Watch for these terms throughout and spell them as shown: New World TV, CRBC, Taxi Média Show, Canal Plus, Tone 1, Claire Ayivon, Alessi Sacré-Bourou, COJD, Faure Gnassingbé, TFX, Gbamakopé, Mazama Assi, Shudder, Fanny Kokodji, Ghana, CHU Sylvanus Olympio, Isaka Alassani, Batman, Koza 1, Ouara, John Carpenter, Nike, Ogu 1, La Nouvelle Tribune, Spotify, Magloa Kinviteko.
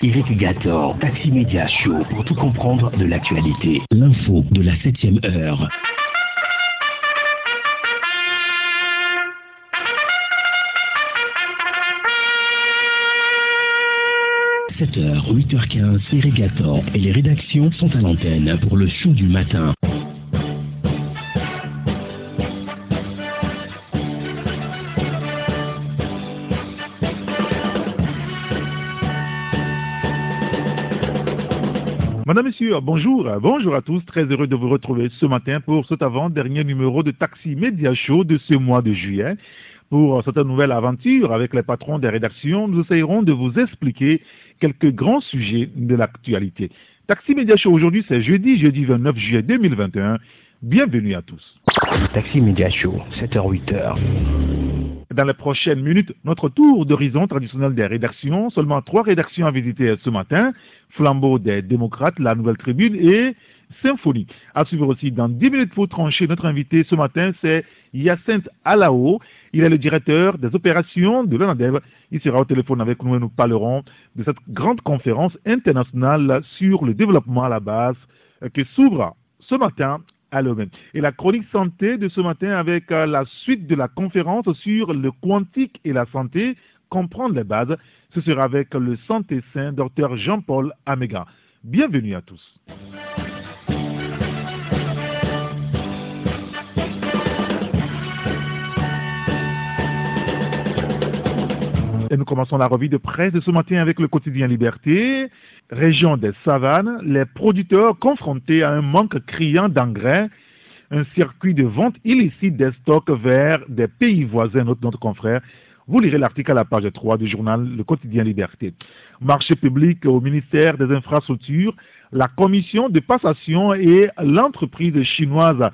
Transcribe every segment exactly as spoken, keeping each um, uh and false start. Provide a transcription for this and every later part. Irrégateur, Taxi Média Show, pour tout comprendre de l'actualité. L'info de la septième heure. sept heures, huit heures quinze, Irrégateur et les rédactions sont à l'antenne pour le show du matin. Madame, Monsieur, bonjour, bonjour à tous, très heureux de vous retrouver ce matin pour cet avant-dernier numéro de Taxi Média Show de ce mois de juillet. Pour cette nouvelle aventure avec les patrons des rédactions, nous essayerons de vous expliquer quelques grands sujets de l'actualité. Taxi Média Show aujourd'hui, c'est jeudi, jeudi vingt-neuf juillet deux mille vingt et un. Bienvenue à tous. Taxi Média Show, sept heures huit heures. Dans les prochaines minutes, notre tour d'horizon traditionnel des rédactions. Seulement trois rédactions à visiter ce matin. Flambeau des démocrates, La Nouvelle Tribune et Symphonie. À suivre aussi dans dix minutes pour trancher, notre invité ce matin, c'est Yacine Alao. Il est le directeur des opérations de l'ANADEV. Il sera au téléphone avec nous et nous parlerons de cette grande conférence internationale sur le développement à la base qui s'ouvre ce matin. Et la chronique santé de ce matin avec la suite de la conférence sur le quantique et la santé, comprendre les bases, ce sera avec le santé saint, docteur Jean-Paul Améga. Bienvenue à tous. Et nous commençons la revue de presse de ce matin avec le quotidien Liberté. Région des savanes, les producteurs confrontés à un manque criant d'engrais, un circuit de vente illicite des stocks vers des pays voisins, notre, notre confrère. Vous lirez l'article à la page trois du journal Le Quotidien Liberté. Marché public au ministère des Infrastructures, la commission de passation et l'entreprise chinoise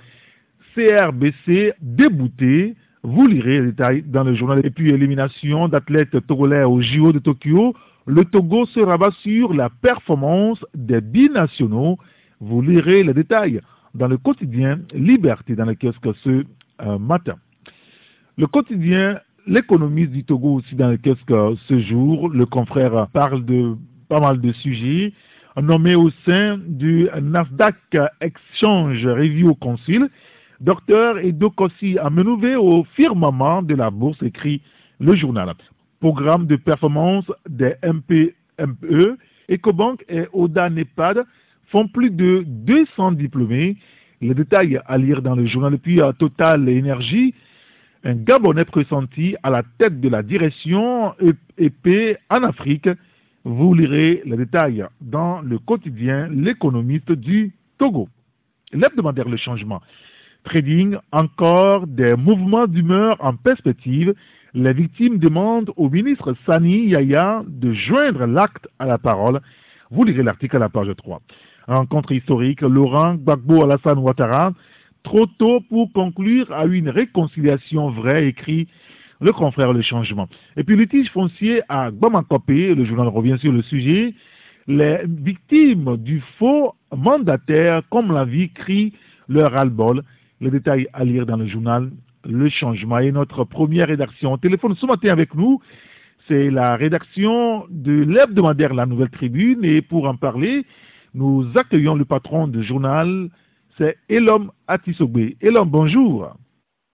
C R B C déboutée. Vous lirez les détails dans le journal. Et puis, élimination d'athlètes togolais au J O de Tokyo. Le Togo se rabat sur la performance des binationaux. Vous lirez les détails dans le quotidien Liberté, dans le kiosque ce euh, matin. Le quotidien L'économiste du Togo aussi dans le kiosque ce jour. Le confrère parle de pas mal de sujets. Nommé au sein du Nasdaq Exchange Review Council, docteur Edo Kossi a manœuvré au firmament de la bourse, écrit le journal. Programme de performance des M P M E, Ecobank et Oda Nepad font plus de deux cents diplômés. Les détails à lire dans le journal. Et puis à Total Energy, un Gabonais pressenti à la tête de la direction E P en Afrique. Vous lirez les détails dans le quotidien L'économiste du Togo. L'hebdomadaire Le Changement. Trading, encore des mouvements d'humeur en perspective. Les victimes demandent au ministre Sani Yaya de joindre l'acte à la parole. Vous lirez l'article à la page trois. Rencontre historique, Laurent Gbagbo, Alassane Ouattara. Trop tôt pour conclure à une réconciliation vraie, écrit le confrère Le Changement. Et puis litige foncier à Gbamakopé, le journal revient sur le sujet. Les victimes du faux mandataire, comme la vie, crient leur ras-le-bol. Les détails à lire dans le journal Le Changement. Et notre première rédaction au téléphone ce matin avec nous, c'est la rédaction de l'hebdomadaire La Nouvelle Tribune. Et pour en parler, nous accueillons le patron du journal, c'est Elom Atisogbé. Elom, bonjour.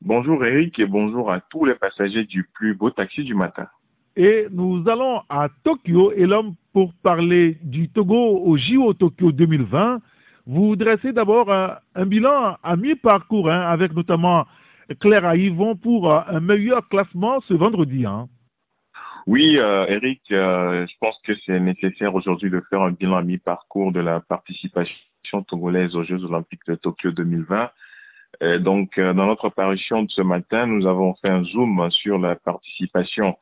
Bonjour Eric et bonjour à tous les passagers du plus beau taxi du matin. Et nous allons à Tokyo, Elom, pour parler du Togo au J O Tokyo deux mille vingt. Vous dressez d'abord un, un bilan à mi-parcours, hein, avec notamment Claire Ayivon pour uh, un meilleur classement ce vendredi. Hein. Oui, euh, Eric, euh, je pense que c'est nécessaire aujourd'hui de faire un bilan à mi-parcours de la participation togolaise aux Jeux Olympiques de Tokyo deux mille vingt. Et donc, euh, dans notre parution de ce matin, nous avons fait un zoom sur la participation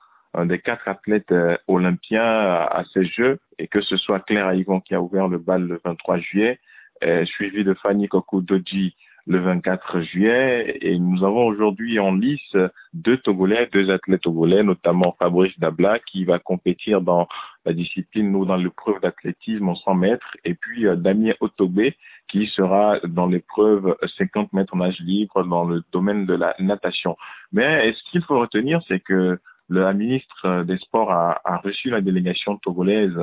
des quatre athlètes olympiens à, à ces Jeux, et que ce soit Claire Ayivon qui a ouvert le bal le vingt-trois juillet, Euh, suivi de Fanny Kokodji le vingt-quatre juillet. Et nous avons aujourd'hui en lice deux Togolais, deux athlètes togolais, notamment Fabrice Dabla qui va compétir dans la discipline ou dans l'épreuve d'athlétisme en cent mètres, et puis euh, Damien Otobé qui sera dans l'épreuve cinquante mètres en nage libre dans le domaine de la natation. Mais euh, ce qu'il faut retenir, c'est que La ministre des Sports a, a reçu la délégation togolaise,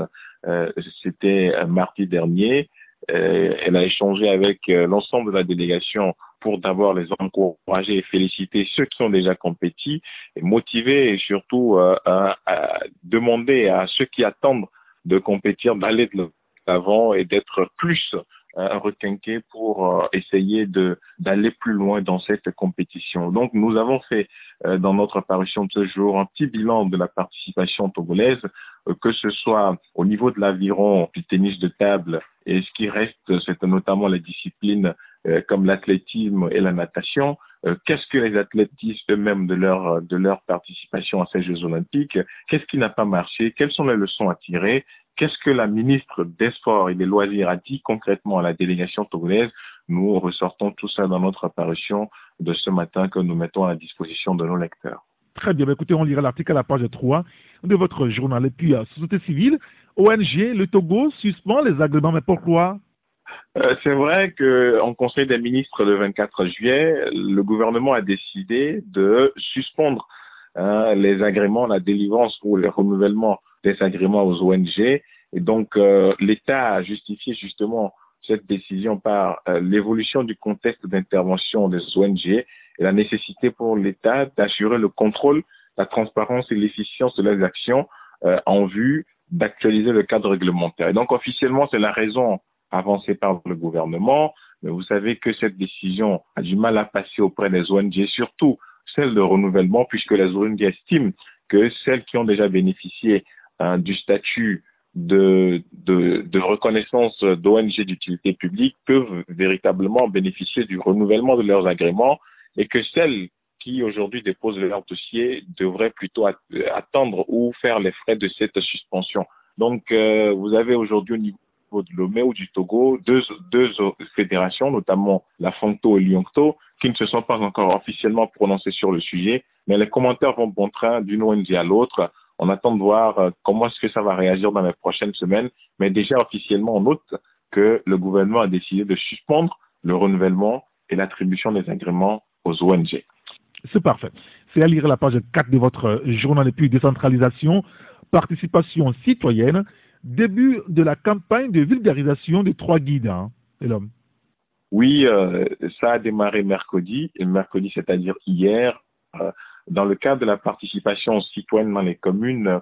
euh, c'était mardi dernier. Euh, elle a échangé avec euh, l'ensemble de la délégation pour d'abord les encourager et féliciter ceux qui sont déjà compétis, et motiver et surtout euh, à, à demander à ceux qui attendent de compétir d'aller de l'avant et d'être plus euh, requinqués pour euh, essayer de d'aller plus loin dans cette compétition. Donc nous avons fait euh, dans notre parution de ce jour un petit bilan de la participation togolaise, euh, que ce soit au niveau de l'aviron, du tennis de table. Et ce qui reste, c'est notamment les disciplines euh, comme l'athlétisme et la natation. Euh, Qu'est-ce que les athlètes disent eux-mêmes de leur, de leur participation à ces Jeux olympiques? Qu'est-ce qui n'a pas marché? Quelles sont les leçons à tirer? Qu'est-ce que la ministre des Sports et des Loisirs a dit concrètement à la délégation togolaise? Nous ressortons tout ça dans notre parution de ce matin que nous mettons à la disposition de nos lecteurs. Très bien, écoutez, on lira l'article à la page trois de votre journal. Et puis, à Société civile, O N G, le Togo suspend les agréments, mais pourquoi? euh, C'est vrai qu'en Conseil des ministres, le vingt-quatre juillet, le gouvernement a décidé de suspendre hein, les agréments, la délivrance ou le renouvellement des agréments aux O N G. Et donc, euh, l'État a justifié justement cette décision par euh, l'évolution du contexte d'intervention des O N G. Et la nécessité pour l'État d'assurer le contrôle, la transparence et l'efficience de leurs actions euh, en vue d'actualiser le cadre réglementaire. Et donc officiellement, c'est la raison avancée par le gouvernement, mais vous savez que cette décision a du mal à passer auprès des O N G, surtout celle de renouvellement, puisque les O N G estiment que celles qui ont déjà bénéficié hein, du statut de, de, de reconnaissance d'O N G d'utilité publique peuvent véritablement bénéficier du renouvellement de leurs agréments, et que celles qui aujourd'hui déposent leur dossier devraient plutôt at attendre ou faire les frais de cette suspension. Donc euh, vous avez aujourd'hui au niveau de Lomé ou du Togo deux, deux fédérations, notamment la FONTO et l'Yonto, qui ne se sont pas encore officiellement prononcées sur le sujet, mais les commentaires vont bon train d'une O N G à l'autre. On attend de voir comment est-ce que ça va réagir dans les prochaines semaines, mais déjà officiellement on note que le gouvernement a décidé de suspendre le renouvellement et l'attribution des agréments aux O N G. C'est parfait. C'est à lire la page quatre de votre journal. Et puis décentralisation, participation citoyenne, début de la campagne de vulgarisation des trois guides. Hein, Elom. Oui, euh, ça a démarré mercredi, et mercredi c'est-à-dire hier. Euh, dans le cadre de la participation citoyenne dans les communes,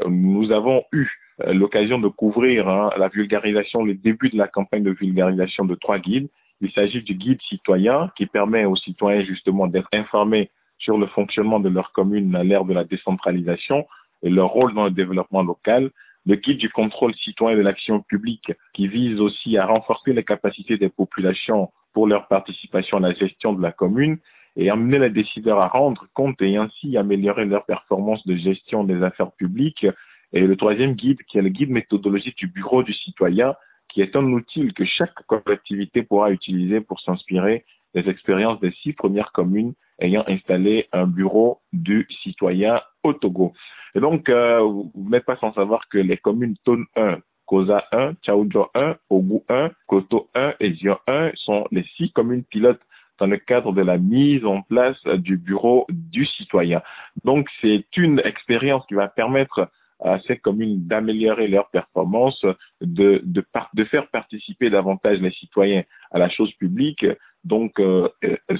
euh, nous avons eu euh, l'occasion de couvrir hein, la vulgarisation, le début de la campagne de vulgarisation de trois guides. Il s'agit du guide citoyen qui permet aux citoyens justement d'être informés sur le fonctionnement de leur commune à l'ère de la décentralisation et leur rôle dans le développement local. Le guide du contrôle citoyen de l'action publique qui vise aussi à renforcer les capacités des populations pour leur participation à la gestion de la commune et amener les décideurs à rendre compte et ainsi améliorer leur performance de gestion des affaires publiques. Et le troisième guide qui est le guide méthodologique du bureau du citoyen, qui est un outil que chaque collectivité pourra utiliser pour s'inspirer des expériences des six premières communes ayant installé un bureau du citoyen au Togo. Et donc, euh, vous n'êtes pas sans savoir que les communes Tone un, Koza un, Tchaoudjo un, Ogu un, Koto un et Zion un sont les six communes pilotes dans le cadre de la mise en place du bureau du citoyen. Donc, c'est une expérience qui va permettre à ces communes d'améliorer leur performance, de, de, de faire participer davantage les citoyens à la chose publique. Donc, euh,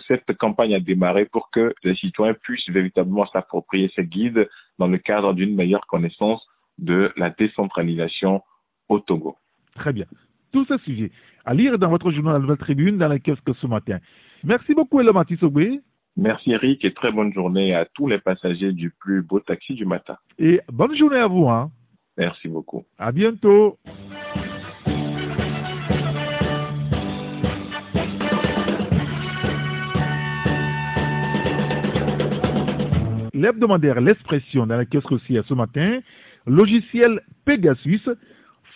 cette campagne a démarré pour que les citoyens puissent véritablement s'approprier ces guides dans le cadre d'une meilleure connaissance de la décentralisation au Togo. Très bien. Tout ce sujet à lire dans votre journal La Nouvelle Tribune dans la kiosque ce matin. Merci beaucoup, Elom Atisogbé. Merci Eric et très bonne journée à tous les passagers du plus beau taxi du matin. Et bonne journée à vous. Hein. Merci beaucoup. À bientôt. L'hebdomadaire L'Expression dans la kiosque aussi ce matin, logiciel Pegasus,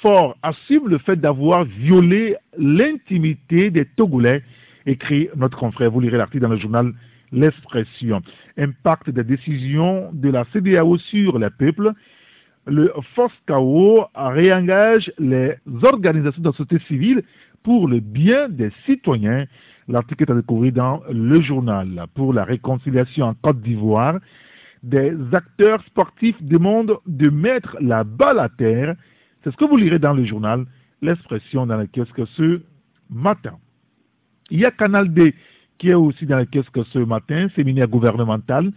Fort assume le fait d'avoir violé l'intimité des Togolais, écrit notre confrère. Vous lirez l'article dans le journal L'Expression. Impact des décisions de la C D A O sur les peuples. Le F O S C A O réengage les organisations de la société civile pour le bien des citoyens. L'article est à découvrir dans le journal. Pour la réconciliation en Côte d'Ivoire, des acteurs sportifs demandent de mettre la balle à terre. C'est ce que vous lirez dans le journal L'Expression dans le kiosque ce matin. Il y a Canal D qui est aussi dans le kiosque ce matin, séminaire gouvernemental.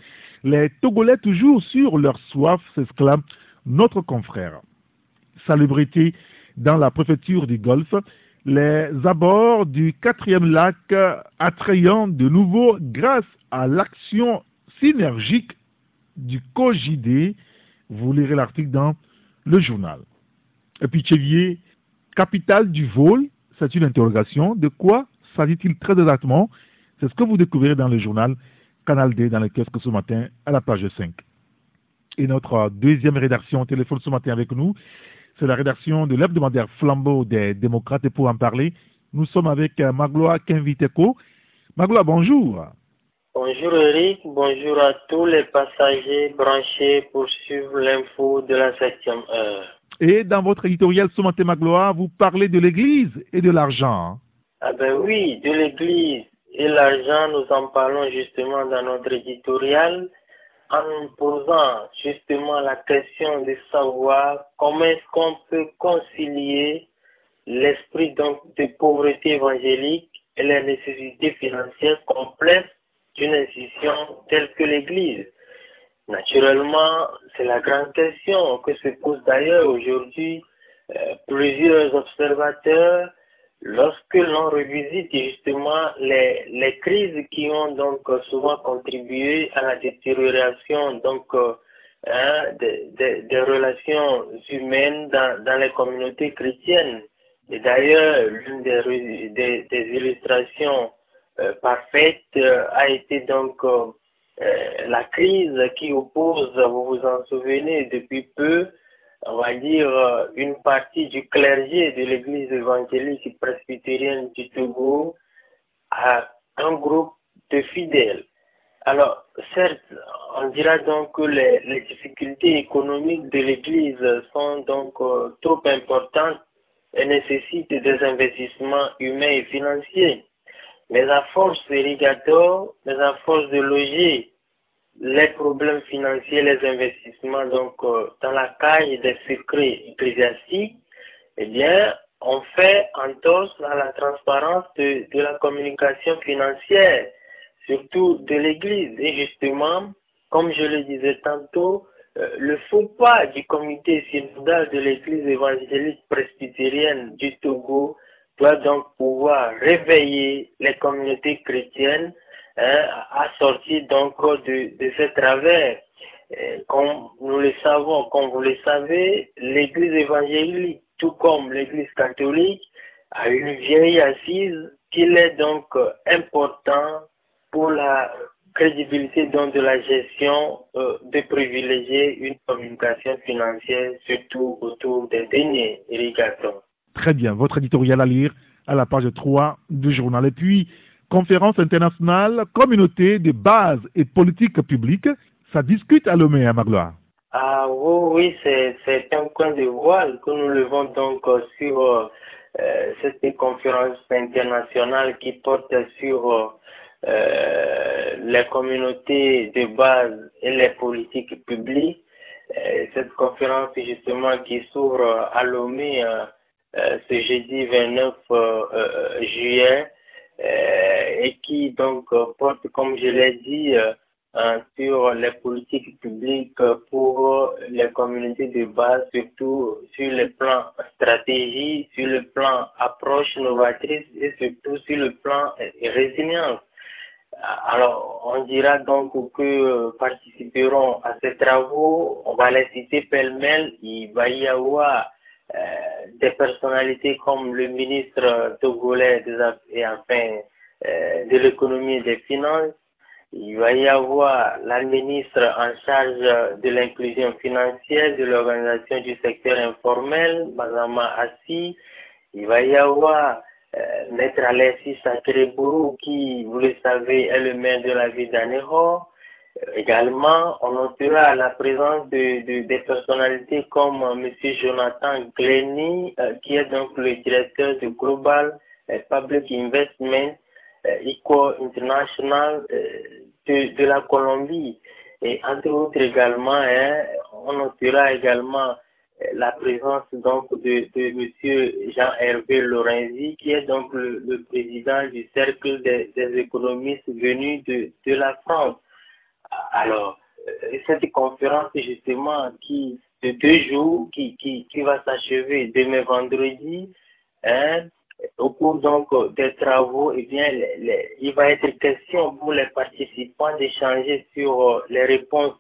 Les Togolais toujours sur leur soif, s'exclame notre confrère. Salubrité dans la préfecture du Golfe, les abords du quatrième lac attrayant de nouveau grâce à l'action synergique du C O J D. Vous lirez l'article dans le journal. Et puis Tchévier, capitale du vol, c'est une interrogation. De quoi s'agit-il très exactement? C'est ce que vous découvrirez dans le journal Canal D, dans le kiosque ce matin, à la page cinq. Et notre deuxième rédaction au téléphone ce matin avec nous, c'est la rédaction de l'hebdomadaire Flambeau des démocrates. Et pour en parler, nous sommes avec Magloa Kinviteko. Magloa, bonjour. Bonjour Eric, bonjour à tous les passagers branchés pour suivre l'info de la septième heure. Et dans votre éditorial ce matin, Magloa, vous parlez de l'Église et de l'argent. Ah ben oui, de l'Église. Et l'argent, nous en parlons justement dans notre éditorial en posant justement la question de savoir comment est-ce qu'on peut concilier l'esprit donc de pauvreté évangélique et les nécessités financières complexes d'une institution telle que l'Église. Naturellement, c'est la grande question que se posent d'ailleurs aujourd'hui euh, plusieurs observateurs lorsque l'on revisite justement les, les crises qui ont donc souvent contribué à la détérioration donc euh, hein, des, des, des relations humaines dans, dans les communautés chrétiennes. Et d'ailleurs, l'une des, des, des illustrations euh, parfaites euh, a été donc euh, euh, la crise qui oppose, vous vous en souvenez, depuis peu, on va dire, une partie du clergé de l'église évangélique presbytérienne du Togo à un groupe de fidèles. Alors, certes, on dira donc que les, les difficultés économiques de l'église sont donc euh, trop importantes et nécessitent des investissements humains et financiers. Mais à force d'irrigateur, mais à force de loger les problèmes financiers, les investissements, donc euh, dans la cage des secrets ecclésiastiques, eh bien, on fait entorse à la transparence de, de la communication financière, surtout de l'Église. Et justement, comme je le disais tantôt, euh, le faux pas du comité synodal de l'Église évangélique presbytérienne du Togo doit donc pouvoir réveiller les communautés chrétiennes à sortir donc de, de ce travers. Comme nous le savons, comme vous le savez, l'Église évangélique, tout comme l'Église catholique, a une vieille assise qu'il est donc important pour la crédibilité donc de la gestion euh, de privilégier une communication financière, surtout autour des deniers irrigateurs. Très bien, votre éditorial à lire à la page trois du journal. Et puis, conférence internationale, communauté de base et politique publique, ça discute à Lomé, à Magloire. Ah oui, oui, c'est un coin de voile que nous levons donc sur euh, cette conférence internationale qui porte sur euh, les communautés de base et les politiques publiques. Cette conférence justement qui s'ouvre à Lomé euh, ce jeudi vingt-neuf euh, euh, juillet, Euh, et qui donc euh, porte, comme je l'ai dit, euh, euh, sur les politiques publiques euh, pour euh, les communautés de base, surtout sur le plan stratégie, sur le plan approche novatrice et surtout sur le plan euh, résilience. Alors, on dira donc que euh, participeront à ces travaux, on va les citer pêle-mêle, il va y avoir Euh, des personnalités comme le ministre togolais des et enfin euh, de l'économie et des finances. Il va y avoir la ministre en charge de l'inclusion financière de l'organisation du secteur informel, Mazama Assi. Il va y avoir euh, Maître Alessi Sacré-Bourou qui, vous le savez, est le maire de la ville d'Anéro. Également, on notera la présence de, de, des personnalités comme euh, M. Jonathan Gleny, euh, qui est donc le directeur de Global euh, Public Investment euh, I C O International euh, de, de la Colombie. Et entre autres également, hein, on notera également la présence donc de, de Monsieur Jean-Hervé Lorenzi, qui est donc le, le président du cercle des, des économistes venus de, de la France. Alors, cette conférence justement qui de deux jours qui, qui, qui va s'achever demain vendredi, hein, au cours donc des travaux, eh bien, les, les, il va être question pour les participants d'échanger sur les réponses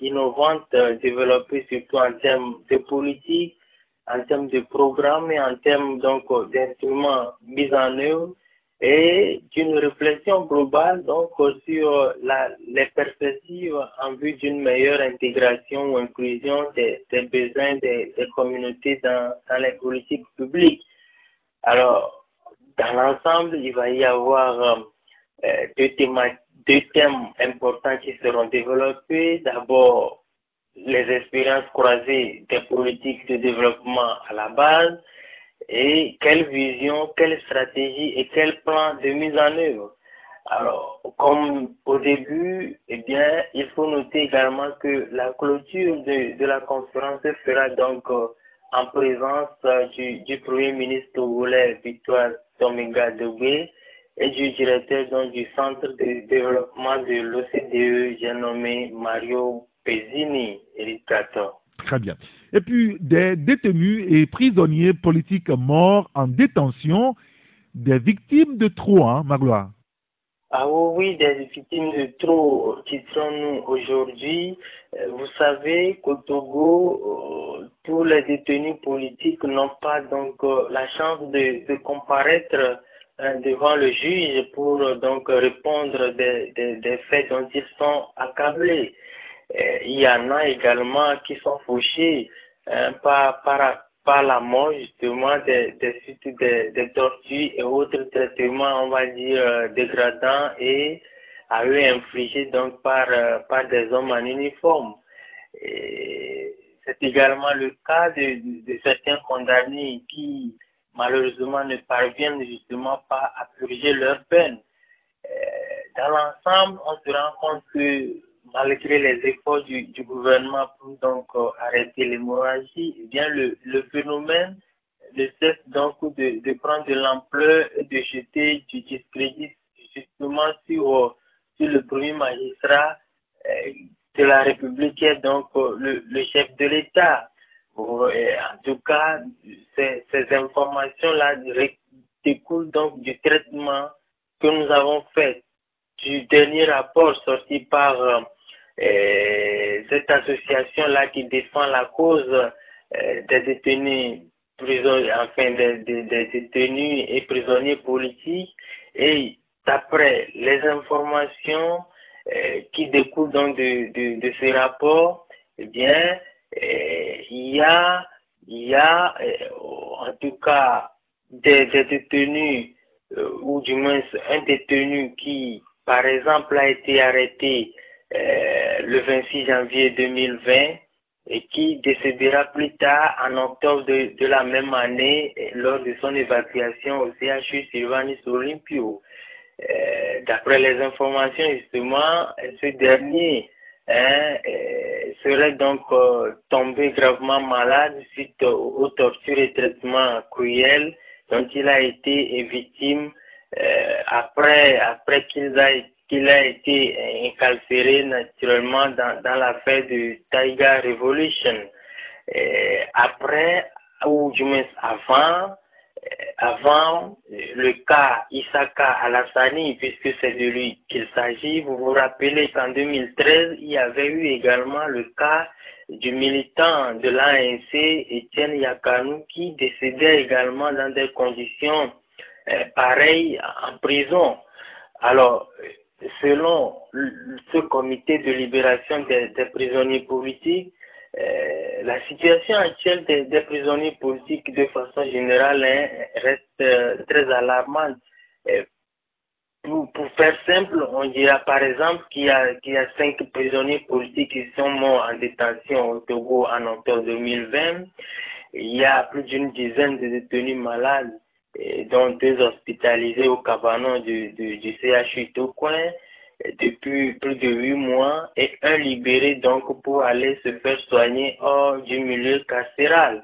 innovantes développées surtout en termes de politique, en termes de programme et en termes donc d'instruments mis en œuvre, et d'une réflexion globale donc sur la, les perspectives en vue d'une meilleure intégration ou inclusion des, des besoins des, des communautés dans, dans les politiques publiques. Alors, dans l'ensemble, il va y avoir euh, deux, deux thèmes importants qui seront développés. D'abord, les expériences croisées des politiques de développement à la base et quelle vision, quelle stratégie et quel plan de mise en œuvre. Alors, comme au début, eh bien, il faut noter également que la clôture de, de la conférence sera donc euh, en présence euh, du, du Premier ministre togolais Victoire Toméga Deboué et du directeur donc, du Centre de développement de l'O C D E, j'ai nommé Mario Pezzini, éducateur. Très bien. Et puis, des détenus et prisonniers politiques morts en détention, des victimes de trop, hein, Magloire? Ah oui, des victimes de trop, titrons-nous aujourd'hui. Vous savez qu'au Togo, tous les détenus politiques n'ont pas donc la chance de, de comparaître devant le juge pour donc répondre des, des, des faits dont ils sont accablés. Il y en a également qui sont fauchés hein, par, par, par la mort justement des, des suites des, des tortues et autres traitements, on va dire, dégradants et à eux infligés donc par, par des hommes en uniforme. C'est également le cas de, de certains condamnés qui malheureusement ne parviennent justement pas à purger leur peine. Dans l'ensemble, on se rend compte que malgré les efforts du, du gouvernement pour donc euh, arrêter l'hémorragie, eh bien le, le phénomène ne cesse donc de, de prendre de l'ampleur et de jeter du discrédit justement sur, euh, sur le premier magistrat euh, de la République qui est donc euh, le, le chef de l'État. Euh, en tout cas, ces, ces informations-là découlent donc du traitement que nous avons fait du dernier rapport sorti par euh, Euh, cette association-là qui défend la cause euh, des détenus, prison, enfin des, des, des détenus et prisonniers politiques, et d'après les informations euh, qui découlent donc de, de, de ce rapport, eh bien, euh, il y a, il y a euh, en tout cas des, des détenus, euh, ou du moins un détenu qui, par exemple, a été arrêté Euh, le vingt-six janvier deux mille vingt et qui décédera plus tard en octobre de, de la même année lors de son évacuation au C H U Sylvanus Olympio. Euh, D'après les informations justement, ce dernier hein, euh, serait donc euh, tombé gravement malade suite aux, aux tortures et traitements cruels dont il a été victime euh, après, après qu'ils aient qu'il a été incarcéré naturellement dans, dans l'affaire de Tiger Revolution. Et après, ou du moins avant, avant le cas Isaka Alassani, puisque c'est de lui qu'il s'agit, vous vous rappelez qu'en deux mille treize, il y avait eu également le cas du militant de l'A N C, Étienne Yakanou, qui décédait également dans des conditions euh, pareilles en prison. Alors, selon ce comité de libération des, des prisonniers politiques, euh, la situation actuelle des, des prisonniers politiques de façon générale hein, reste euh, très alarmante. Euh, pour, pour faire simple, on dira par exemple qu'il y a, qu'il y a cinq prisonniers politiques qui sont morts en détention au Togo en octobre deux mille vingt. Il y a plus d'une dizaine de détenus malades, dont deux hospitalisés au cabanon du, du, du C H U Tokoin. depuis plus de huit mois et un libéré donc pour aller se faire soigner hors du milieu carcéral.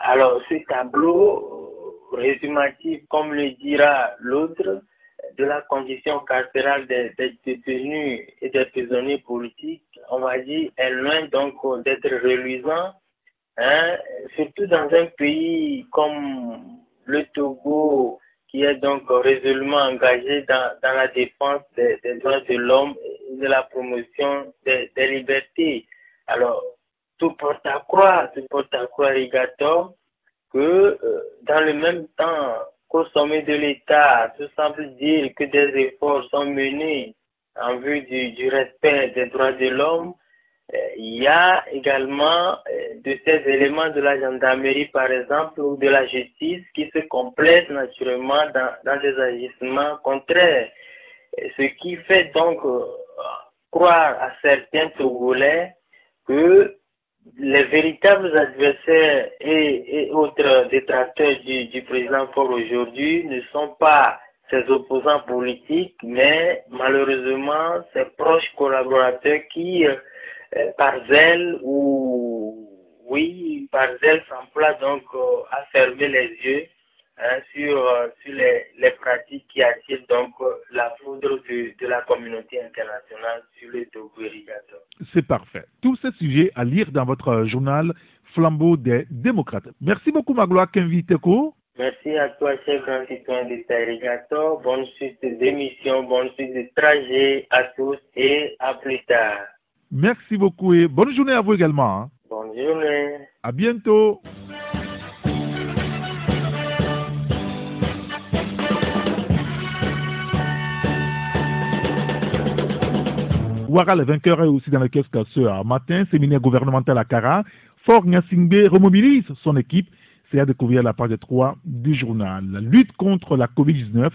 Alors ce tableau résumatif, comme le dira l'autre, de la condition carcérale des, des détenus et des prisonniers politiques, on va dire, est loin donc d'être reluisant, hein, surtout dans un pays comme le Togo, qui est donc résolument engagé dans, dans la défense des, des droits de l'homme et de la promotion des, des libertés. Alors, tout porte à croire, tout porte à croire, Irrégateur, que euh, dans le même temps qu'au sommet de l'État, tout semble dire que des efforts sont menés en vue du, du respect des droits de l'homme, il y a également de ces éléments de la gendarmerie, par exemple, ou de la justice qui se complètent naturellement dans, dans des agissements contraires. Ce qui fait donc croire à certains Togolais que les véritables adversaires et, et autres détracteurs du, du président fort aujourd'hui ne sont pas ses opposants politiques, mais malheureusement ses proches collaborateurs qui... par zèle ou oui, par zèle s'emploie donc euh, à fermer les yeux hein, sur, euh, sur les, les pratiques qui attirent donc euh, la foudre de, de la communauté internationale sur le Togo. C'est parfait. Tous ces sujets à lire dans votre journal Flambeau des démocrates. Merci beaucoup Magloire Kenviteko. Merci à toi, cher grand citoyen de Irrégateur. Bonne suite d'émission, bonne suite de trajet à tous et à plus tard. Merci beaucoup et bonne journée à vous également. Bonne journée. À bientôt. Ouara, le vainqueur, est aussi dans le kiosque ce matin. Séminaire gouvernemental à Kara. Faure Gnassingbé remobilise son équipe. C'est à découvrir la page trois du journal. La lutte contre la Covid dix-neuf.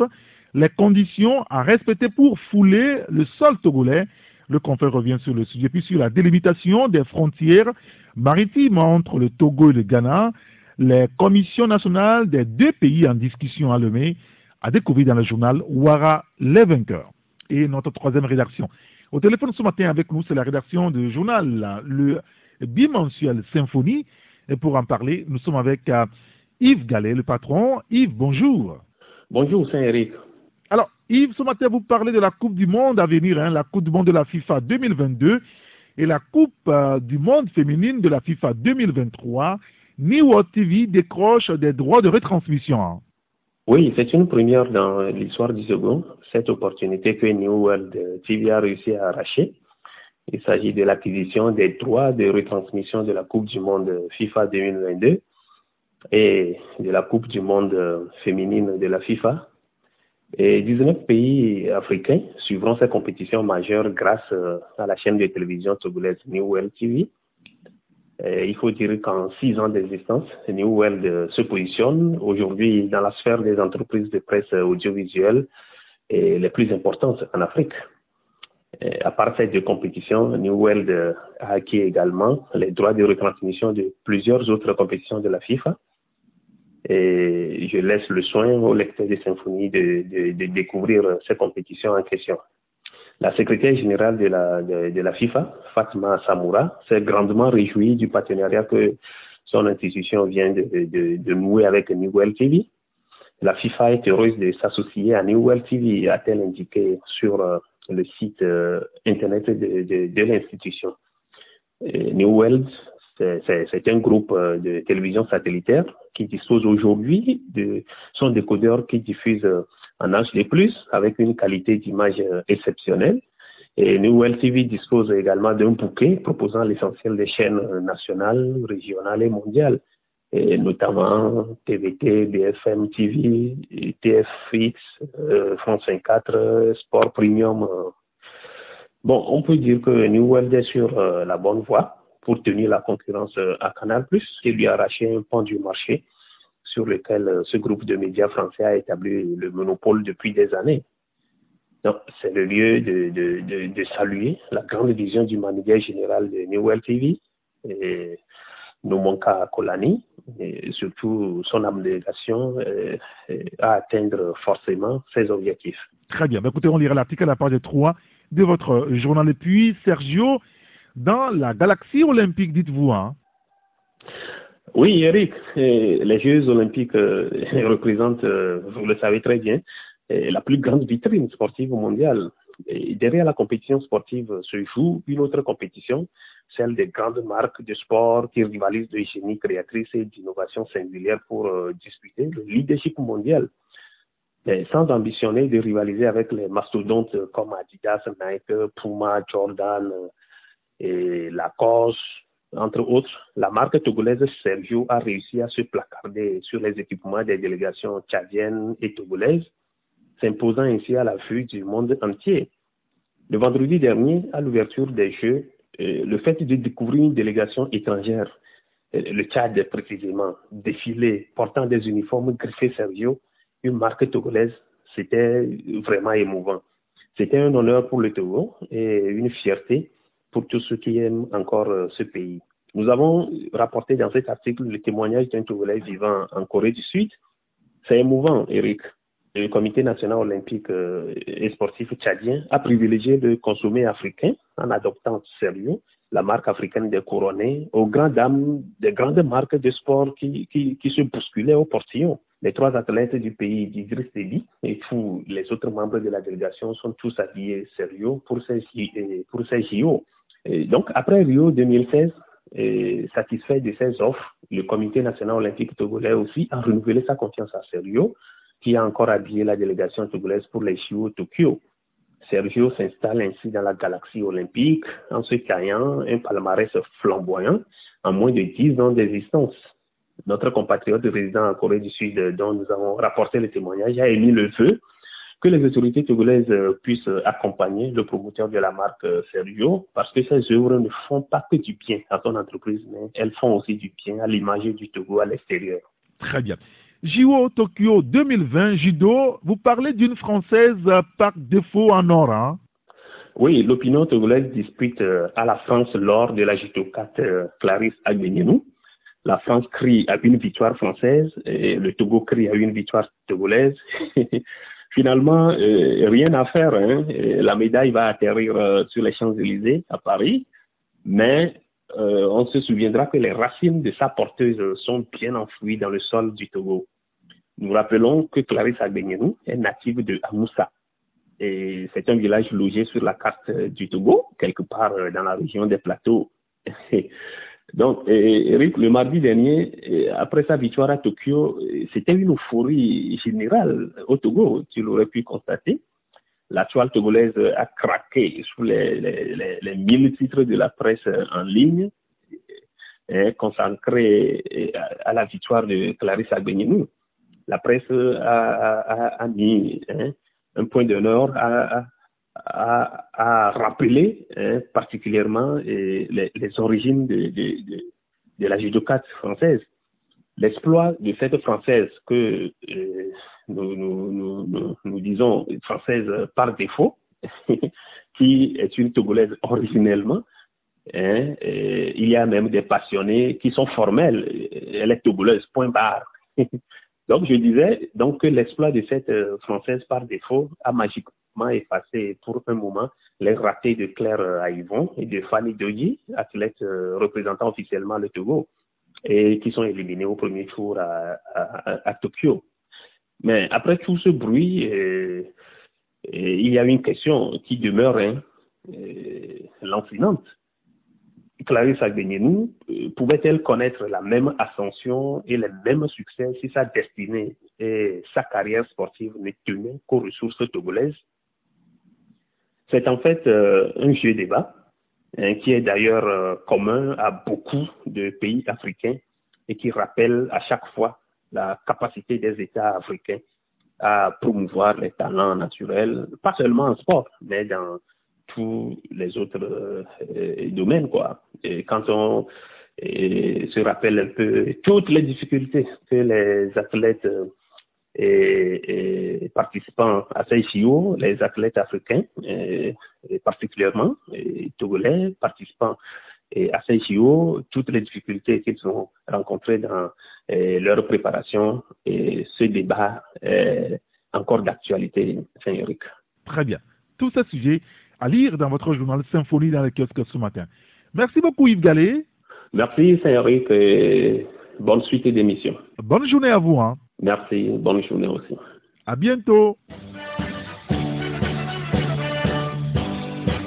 Les conditions à respecter pour fouler le sol togolais. Le confrère revient sur le sujet, puis sur la délimitation des frontières maritimes entre le Togo et le Ghana. Les commissions nationales des deux pays en discussion à Lomé a découvert dans le journal Ouara les vainqueurs. Et notre troisième rédaction. Au téléphone ce matin avec nous, c'est la rédaction du journal, le bimensuel Symphonie. Et pour en parler, nous sommes avec Yves Gallet, le patron. Yves, bonjour. Bonjour Saint-Éric. Alors, Yves, ce matin, vous parlez de la Coupe du Monde à venir, hein, la Coupe du Monde de la FIFA deux mille vingt-deux et la Coupe euh, du Monde féminine de la FIFA deux mille vingt-trois. New World T V décroche des droits de retransmission. Oui, c'est une première dans l'histoire du second, cette opportunité que New World T V a réussi à arracher. Il s'agit de l'acquisition des droits de retransmission de la Coupe du Monde FIFA deux mille vingt-deux et de la Coupe du Monde féminine de la FIFA. Et dix-neuf pays africains suivront ces compétitions majeures grâce à la chaîne de télévision togolaise New World T V. Et il faut dire qu'en six ans d'existence, New World se positionne aujourd'hui dans la sphère des entreprises de presse audiovisuelle et les plus importantes en Afrique. Et à part ces deux compétitions, New World a acquis également les droits de retransmission de plusieurs autres compétitions de la FIFA. Et je laisse le soin aux lecteurs des symphonies de, de, de découvrir ces compétitions en question. La secrétaire générale de la, de, de la FIFA, Fatma Samoura, s'est grandement réjouie du partenariat que son institution vient de, de, de nouer avec New World T V. La FIFA est heureuse de s'associer à New World T V, a-t-elle indiqué sur le site internet de, de, de l'institution. New World, c'est un groupe de télévision satellitaire qui dispose aujourd'hui de son décodeur qui diffuse en H D plus avec une qualité d'image exceptionnelle. Et New World T V dispose également d'un bouquet proposant l'essentiel des chaînes nationales, régionales et mondiales, et notamment T V T, B F M T V, T F X, France vingt-quatre, Sport Premium. Bon, on peut dire que New World est sur la bonne voie pour tenir la concurrence à Canal plus, qui lui a arraché un pan du marché sur lequel ce groupe de médias français a établi le monopole depuis des années. C'est le lieu de, de, de, de saluer la grande vision du manager général de New World T V, et Nomonka Kolani, et surtout son obligation à atteindre forcément ses objectifs. Très bien, écoutez, on lira l'article à la page trois de votre journal. Et puis, Sergio, dans la galaxie olympique, dites-vous, hein? Oui, Eric, les Jeux olympiques euh, représentent, euh, vous le savez très bien, euh, la plus grande vitrine sportive mondiale. Et derrière la compétition sportive se joue une autre compétition, celle des grandes marques de sport qui rivalisent de génie créatrice et d'innovation singulière pour euh, disputer le leadership mondial. Mais sans ambitionner de rivaliser avec les mastodontes comme Adidas, Nike, Puma, Jordan et Lacoste, entre autres, la marque togolaise Sergio a réussi à se placarder sur les équipements des délégations tchadiennes et togolaises, s'imposant ainsi à la vue du monde entier. Le vendredi dernier, à l'ouverture des Jeux, le fait de découvrir une délégation étrangère, le Tchad précisément, défilé, portant des uniformes griffés Sergio, une marque togolaise, c'était vraiment émouvant. C'était un honneur pour le Togo et une fierté pour tous ceux qui aiment encore ce pays. Nous avons rapporté dans cet article le témoignage d'un Togolais vivant en Corée du Sud. C'est émouvant, Eric. Le Comité national olympique et sportif tchadien a privilégié le consommé africain en adoptant sérieux la marque africaine des couronnés aux grandes dames des grandes marques de sport qui, qui, qui se bousculaient au portillon. Les trois athlètes du pays d'Idriss Déby et tous les autres membres de la délégation sont tous habillés sérieux pour ces, pour ces J O. Et donc, après Rio deux mille seize, et satisfait de ses offres, le Comité national olympique togolais aussi a renouvelé sa confiance à Sergio, qui a encore habillé la délégation togolaise pour les J O Tokyo. Sergio s'installe ainsi dans la galaxie olympique en se caillant un palmarès flamboyant en moins de dix ans d'existence. Notre compatriote résident en Corée du Sud, dont nous avons rapporté le témoignage, a émis le vœu que les autorités togolaises puissent accompagner le promoteur de la marque Sergio, parce que ces œuvres ne font pas que du bien à son entreprise, mais elles font aussi du bien à l'image du Togo à l'extérieur. Très bien. J O Tokyo deux mille vingt, Judo, vous parlez d'une Française par défaut en or, hein? Oui, l'opinion togolaise dispute à la France l'or de la J O quatre Clarisse Agbenienou. La France crie à une victoire française et le Togo crie à une victoire togolaise. Finalement, euh, rien à faire. Hein. La médaille va atterrir euh, sur les Champs-Élysées à Paris, mais euh, on se souviendra que les racines de sa porteuse sont bien enfouies dans le sol du Togo. Nous rappelons que Clarisse Agbenienou est native de Amoussa. Et c'est un village logé sur la carte du Togo, quelque part dans la région des plateaux. Donc, Eric, le mardi dernier, après sa victoire à Tokyo, c'était une euphorie générale au Togo, tu l'aurais pu constater. La toile togolaise a craqué sous les, les, les, les mille titres de la presse en ligne, consacrés à la victoire de Clarisse Agbenienou. La presse a, a, a mis hein, un point d'honneur à... à À, à rappeler hein, particulièrement eh, les, les origines de, de, de, de la judokate française. L'exploit de cette française que euh, nous, nous, nous, nous, nous disons française par défaut, qui est une Togolaise originellement, hein, et il y a même des passionnés qui sont formels, elle est Togolaise, point barre. Donc je disais donc, que l'exploit de cette française par défaut a magiquement effacé pour un moment les ratés de Claire Ayivon et de Fanny Kokodji, athlètes euh, représentant officiellement le Togo, et qui sont éliminés au premier tour à, à, à Tokyo. Mais après tout ce bruit, euh, et il y a une question qui demeure hein, euh, lancinante. Clarisse Agbenienou euh, pouvait-elle connaître la même ascension et les mêmes succès si sa destinée et sa carrière sportive ne tenaient qu'aux ressources togolaises? C'est en fait euh, un vieux débat hein, qui est d'ailleurs euh, commun à beaucoup de pays africains et qui rappelle à chaque fois la capacité des États africains à promouvoir les talents naturels, pas seulement en sport, mais dans tous les autres euh, domaines, quoi. Et quand on et, se rappelle un peu toutes les difficultés que les athlètes euh, Et, et participant à ces J O, les athlètes africains, et, et particulièrement et togolais, participant et à ces J O, toutes les difficultés qu'ils ont rencontrées dans et, leur préparation, et ce débat est encore d'actualité, Saint-Éric. Très bien. Tous ces sujets à lire dans votre journal Symphonie dans les kiosques ce matin. Merci beaucoup Yves Gallet. Merci Saint-Henrique et bonne suite d'émission. Bonne journée à vous. Hein. Merci, bonne journée aussi. À bientôt.